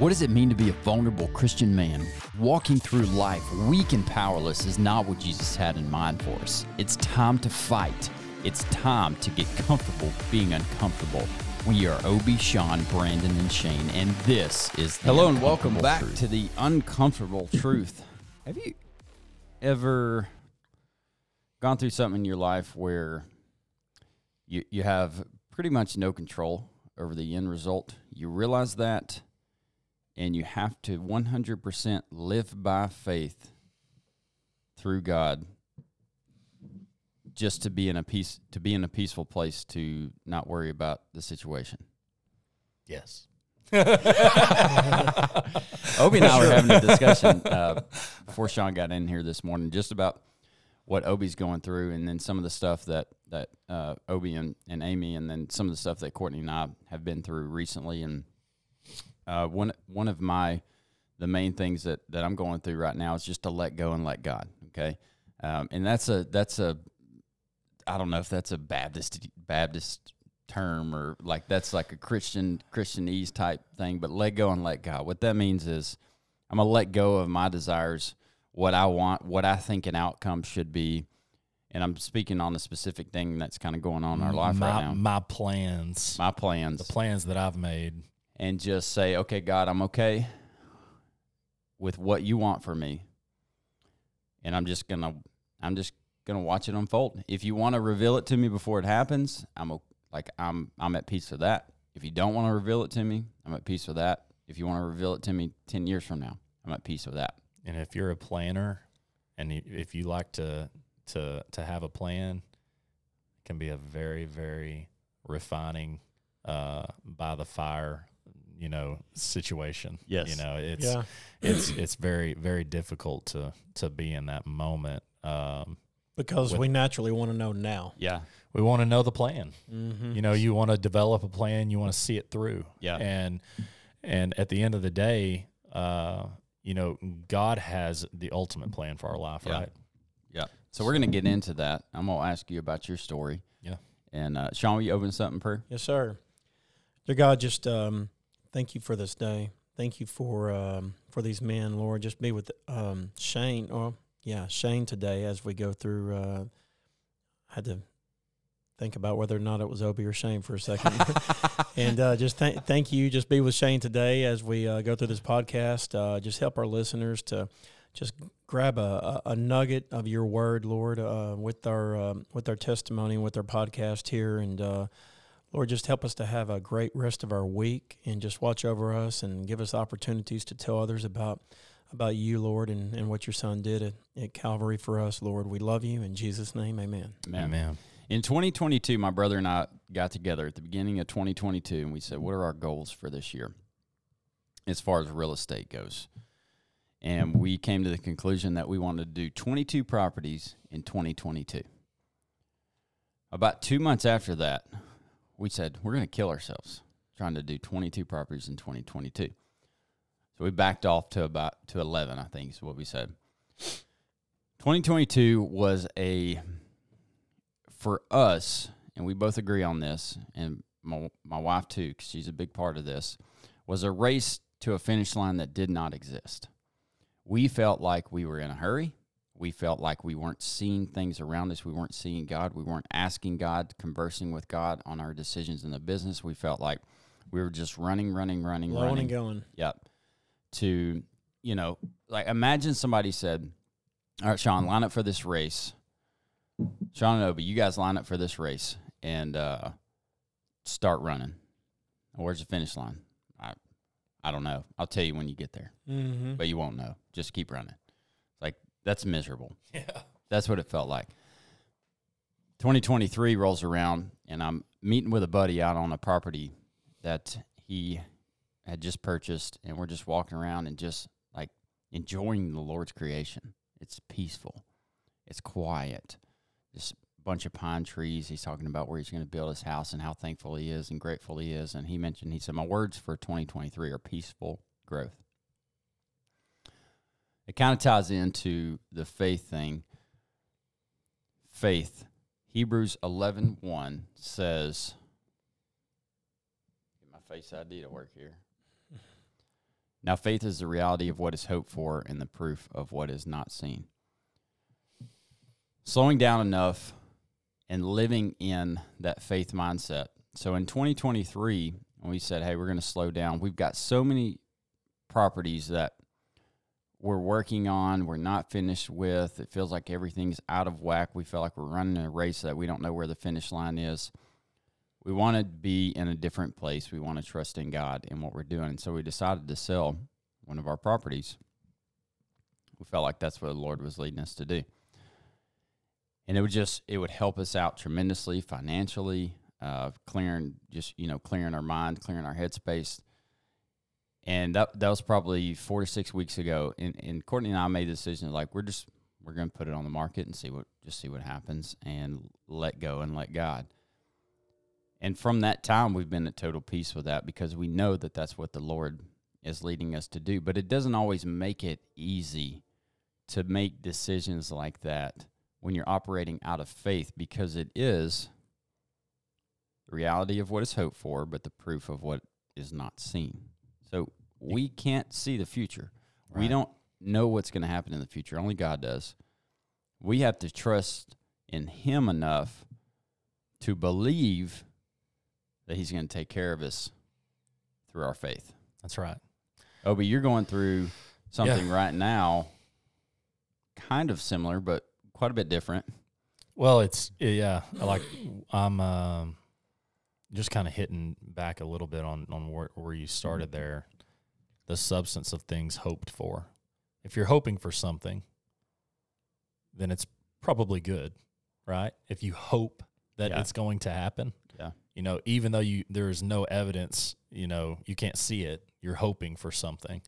What does it mean to be a vulnerable Christian man? Walking through life weak and powerless is not what Jesus had in mind for us. It's time to fight. It's time to get comfortable being uncomfortable. We are Obi, Sean, Brandon, and Shane, and this is The Hello and welcome back to The Uncomfortable Truth. Have you ever gone through something in your life where you have pretty much no control over the end result? You realize that, and you have to 100% live by faith through God just to be in a peaceful place to not worry about the situation. Yes. Obi and I were having a discussion before Sean got in here this morning just about what Obi's going through, and then some of the stuff that Obi and Amy, and then some of the stuff that Courtney and I have been through recently. And one of the main things that I'm going through right now is just to let go and let God. Okay, and that's a I don't know if that's a Baptist term, or like that's like a Christianese type thing. But let go and let God. What that means is I'm gonna let go of my desires, what I want, what I think an outcome should be, and I'm speaking on a specific thing that's kind of going on in our life right now. My plans, the plans that I've made. And just say, okay, God, I'm okay with what you want for me, and I'm just gonna watch it unfold. If you want to reveal it to me before it happens, I'm at peace with that. If you don't want to reveal it to me, I'm at peace with that. If you want to reveal it to me 10 years from now, I'm at peace with that. And if you're a planner, and if you like to have a plan, it can be a very, very refining by the fire, you know, situation. Yes. You know, it's very, very difficult to be in that moment. Because we naturally want to know now. Yeah. We want to know the plan. Mm-hmm. You know, you want to develop a plan, you want to see it through. Yeah. And at the end of the day, you know, God has the ultimate plan for our life, yeah. Right? Yeah. So we're going to get into that. I'm going to ask you about your story. Yeah. And Sean, will you open us up in prayer? Yes, sir. Dear God, just, thank you for this day. Thank you for these men, Lord. Just be with Shane today as we go through. I had to think about whether or not it was Obi or Shane for a second. And just thank you. Just be with Shane today as we go through this podcast. Just help our listeners to just grab a nugget of your word, Lord, with our testimony, with our podcast here, and Lord, just help us to have a great rest of our week, and just watch over us and give us opportunities to tell others about you, Lord, and what your son did at Calvary for us, Lord. We love you. In Jesus' name, amen. Amen. In 2022, my brother and I got together at the beginning of 2022, and we said, what are our goals for this year as far as real estate goes? And we came to the conclusion that we wanted to do 22 properties in 2022. About 2 months after that, we said, we're going to kill ourselves trying to do 22 properties in 2022. So we backed off to 11, I think is what we said. 2022 was for us, and we both agree on this, and my wife too, because she's a big part of this, was a race to a finish line that did not exist. We felt like we were in a hurry. We felt like we weren't seeing things around us. We weren't seeing God. We weren't asking God, conversing with God on our decisions in the business. We felt like we were just running. Blowing and going. Yep. To, you know, like imagine somebody said, all right, Sean, line up for this race. Sean and Obi, you guys line up for this race and start running. Where's the finish line? I don't know. I'll tell you when you get there. Mm-hmm. But you won't know. Just keep running. That's miserable. Yeah. That's what it felt like. 2023 rolls around, and I'm meeting with a buddy out on a property that he had just purchased, and we're just walking around and just, like, enjoying the Lord's creation. It's peaceful. It's quiet. Just a bunch of pine trees. He's talking about where he's going to build his house and how thankful he is and grateful he is. And he said, my words for 2023 are peaceful growth. It kind of ties into the faith thing. Faith. Hebrews 11:1 says, get my face ID to work here. Now faith is the reality of what is hoped for and the proof of what is not seen. Slowing down enough and living in that faith mindset. So in 2023, when we said, hey, we're going to slow down, we've got so many properties that we're working on, we're not finished with. It feels like everything's out of whack. We feel like we're running a race that we don't know where the finish line is. We want to be in a different place. We want to trust in God and what we're doing. And so we decided to sell one of our properties. We felt like that's what the Lord was leading us to do. And it would help us out tremendously financially, clearing our mind, clearing our headspace. And that was probably 4 to 6 weeks ago. And Courtney and I made the decision, like, we're going to put it on the market and see what happens and let go and let God. And from that time, we've been at total peace with that because we know that that's what the Lord is leading us to do. But it doesn't always make it easy to make decisions like that when you're operating out of faith, because it is the reality of what is hoped for, but the proof of what is not seen. So we can't see the future. Right. We don't know what's going to happen in the future. Only God does. We have to trust in Him enough to believe that He's going to take care of us through our faith. That's right. Obi, you're going through something right now kind of similar, but quite a bit different. Well, I'm just kind of hitting back a little bit on where you started there, the substance of things hoped for. If you're hoping for something, then it's probably good, right? If you hope that it's going to happen, even though there is no evidence, you can't see it, you're hoping for something.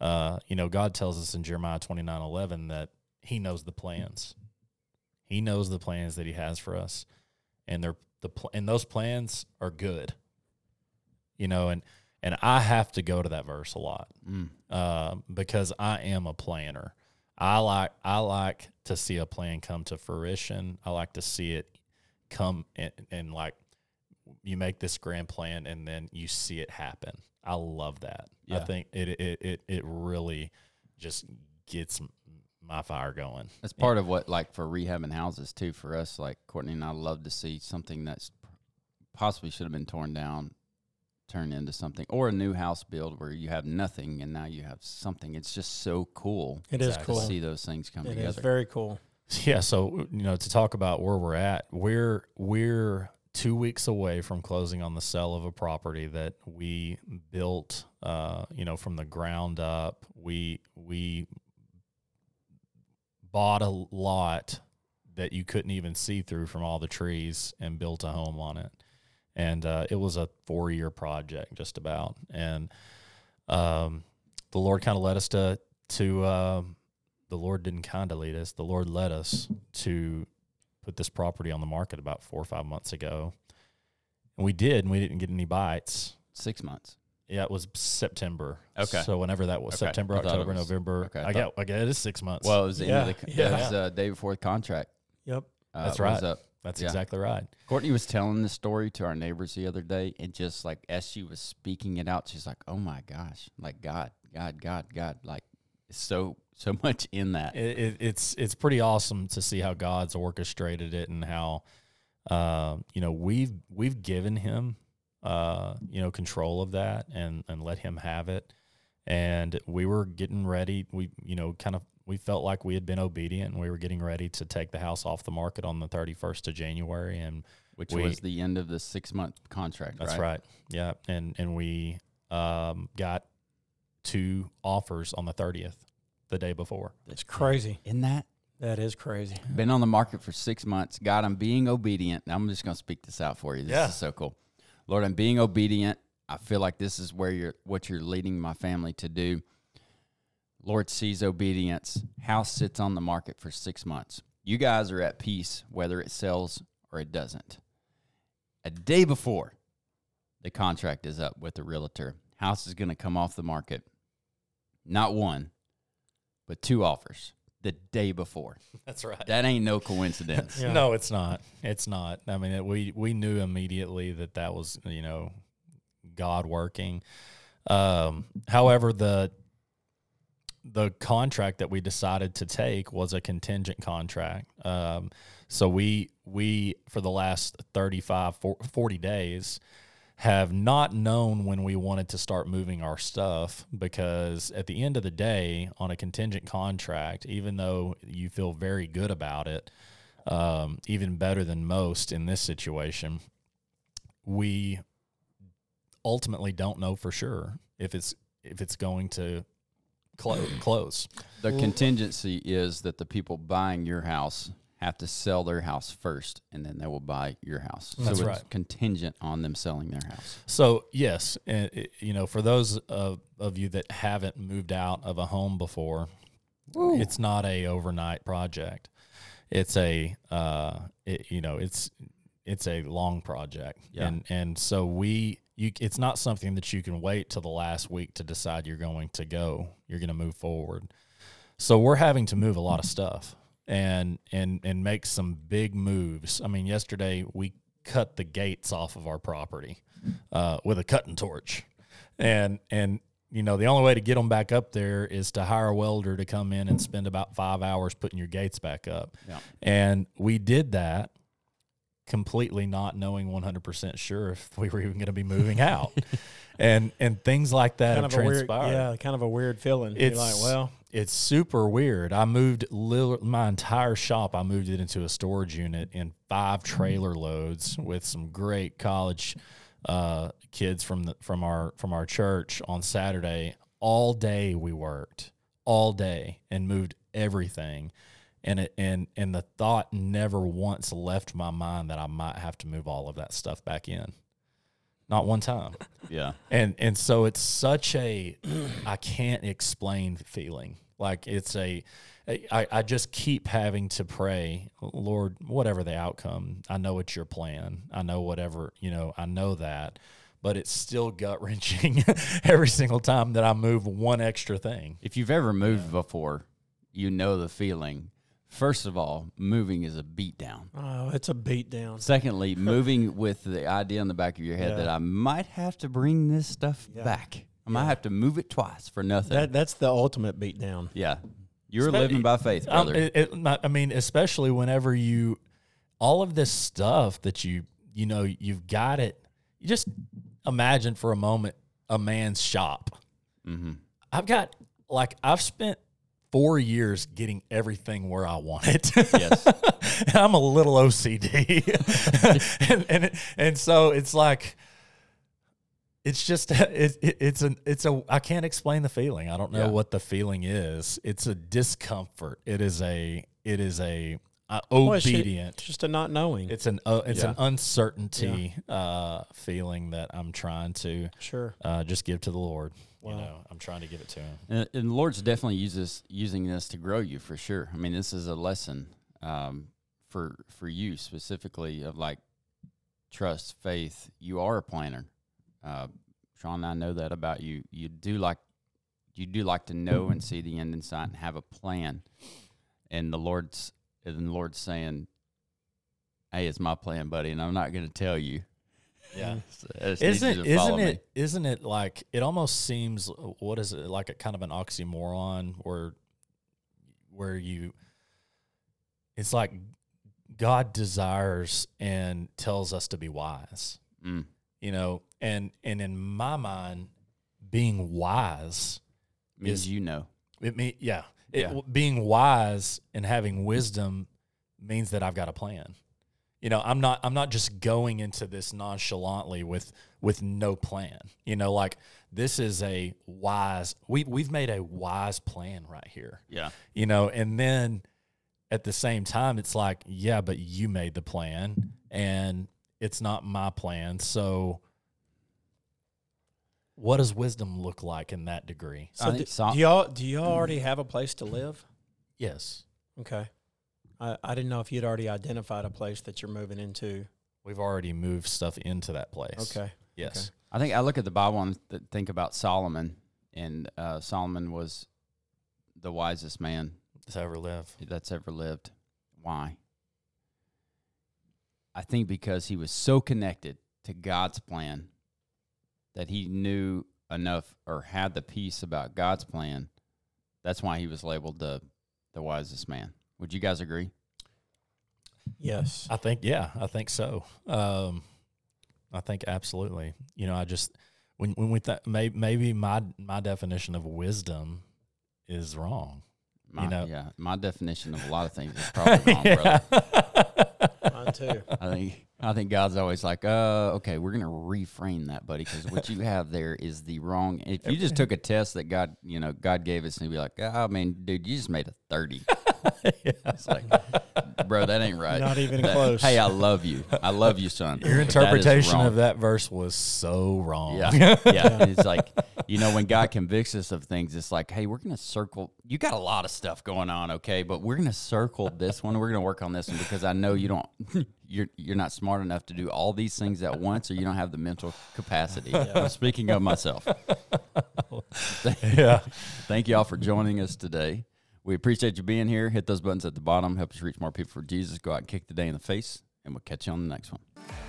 God tells us in Jeremiah 29:11 that He knows the plans. He knows the plans that He has for us, and those plans are good. And I have to go to that verse a lot because I am a planner. I like to see a plan come to fruition. I like to see it come and like you make this grand plan and then you see it happen. I love that. Yeah. I think it really just gets my fire going. That's part of what, like, for rehabbing houses too, for us, like Courtney and I love to see something that's possibly should have been torn down, turned into something, or a new house build where you have nothing and now you have something. It's just so cool. It is cool to see those things come together. It is very cool. Yeah. So, to talk about where we're at, we're 2 weeks away from closing on the sale of a property that we built, from the ground up. We bought a lot that you couldn't even see through from all the trees and built a home on it. And it was a 4-year project just about. And the Lord kind of led us the Lord didn't kind of lead us. The Lord led us to put this property on the market about 4 or 5 months ago. And we did, and we didn't get any bites. 6 months. Yeah, it was September. Okay. So whenever that was, okay. September, October, November. Okay. It is 6 months. Well, it was the day before the contract. Yep. That's right. That's exactly right. Courtney was telling this story to our neighbors the other day, and just like as she was speaking it out, she's like, oh my gosh, like God, like so much in that. It's pretty awesome to see how God's orchestrated it and how, we've given Him control of that and let Him have it. And we were getting ready. We felt like we had been obedient, and we were getting ready to take the house off the market on the 31st of January. And which was the end of the 6-month contract. That's right. Yeah. And we, got 2 offers on the 30th, the day before. That's crazy. Isn't that? That is crazy. Been on the market for 6 months. God, I'm being obedient. I'm just going to speak this out for you. This is so cool. Lord, I'm being obedient. I feel like this is where what you're leading my family to do. Lord sees obedience. House sits on the market for 6 months. You guys are at peace whether it sells or it doesn't. A day before the contract is up with the realtor, house is going to come off the market. Not 1, but 2 offers the day before. That's right. That ain't no coincidence. Yeah. No, it's not. It's not. I mean, we knew immediately that was, God working. However, the contract that we decided to take was a contingent contract. So we for the last 40 days have not known when we wanted to start moving our stuff, because at the end of the day, on a contingent contract, even though you feel very good about it, even better than most in this situation, we ultimately don't know for sure if it's going to close. The contingency is that the people buying your house have to sell their house first, and then they will buy your house. That's right. It's contingent on them selling their house. So, yes, for those of you that haven't moved out of a home before, ooh, it's not a overnight project. It's a it's a long project. Yeah. And so it's not something that you can wait till the last week to decide you're going to go. You're going to move forward. So we're having to move a lot of stuff and make some big moves. I mean, yesterday we cut the gates off of our property with a cutting torch. And the only way to get them back up there is to hire a welder to come in and spend about 5 hours putting your gates back up. Yeah. And we did that completely not knowing 100% sure if we were even going to be moving out. and things like that have transpired. Kind of a weird feeling. It's, you're like, well, it's super weird. I moved my entire shop. I moved it into a storage unit in 5 trailer loads with some great college kids from our church on Saturday. All day we worked, all day, and moved everything. And the thought never once left my mind that I might have to move all of that stuff back in. Not one time. Yeah. And so it's such a I can't explain feeling. Like it's I just keep having to pray, Lord, whatever the outcome, I know it's your plan. I know whatever, I know that. But it's still gut-wrenching every single time that I move one extra thing. If you've ever moved before, you know the feeling. First of all, moving is a beatdown. Oh, it's a beatdown. Secondly, moving with the idea in the back of your head that I might have to bring this stuff back. I might have to move it twice for nothing. That's the ultimate beatdown. Yeah. You're living by faith, brother. Especially whenever all of this stuff that you've got it. You just imagine for a moment a man's shop. Mm-hmm. I've spent 4 years getting everything where I want it. Yes. And I'm a little OCD. and so it's like, I can't explain the feeling. I don't know what the feeling is. It's a discomfort. It is a obedient. It's just a not knowing. It's an uncertainty feeling that I'm trying to just give to the Lord. Wow. I'm trying to give it to him. And the Lord's definitely using this to grow you for sure. I mean, this is a lesson for you specifically of like trust, faith. You are a planner. Sean, I know that about you. You do like to know and see the end in sight and have a plan. And the Lord's saying, "Hey, it's my plan, buddy, and I'm not going to tell you." Yeah, isn't it like it almost seems? What is it like? A kind of an oxymoron, where you, it's like God desires and tells us to be wise. Mm. And in my mind, being wise means it means being wise and having wisdom means that I've got a plan. I'm not just going into this nonchalantly with no plan. This is a wise. We've made a wise plan right here. Yeah. And then at the same time, it's like, yeah, but you made the plan, and it's not my plan. So, what does wisdom look like in that degree? So, do y'all already have a place to live? Yes. Okay. I didn't know if you'd already identified a place that you're moving into. We've already moved stuff into that place. Okay. Yes. Okay. I think I look at the Bible and think about Solomon, and Solomon was the wisest man that's ever lived. Why? I think because he was so connected to God's plan that he knew enough or had the peace about God's plan, that's why he was labeled the wisest man. Would you guys agree? Yes. I think so. I think absolutely. You know, I just when we thought maybe my definition of wisdom is wrong. My definition of a lot of things is probably wrong, brother. Mine too. I think God's always like, okay, we're going to reframe that, buddy, because what you have there is the wrong. If you just took a test that God gave us, and he'd be like, I mean, dude, you just made a 30. Yeah. It's like, bro, that ain't right. Not even close. Hey, I love you, son. Your interpretation of that verse was so wrong. Yeah. It's like, when God convicts us of things, it's like, hey, we're going to circle. You got a lot of stuff going on, okay, but we're going to circle this one. We're going to work on this one because I know you don't. You're not smart enough to do all these things at once, or you don't have the mental capacity. Yeah. Speaking of myself. Yeah. Thank you all for joining us today. We appreciate you being here. Hit those buttons at the bottom. Help us reach more people for Jesus. Go out and kick the day in the face, and we'll catch you on the next one.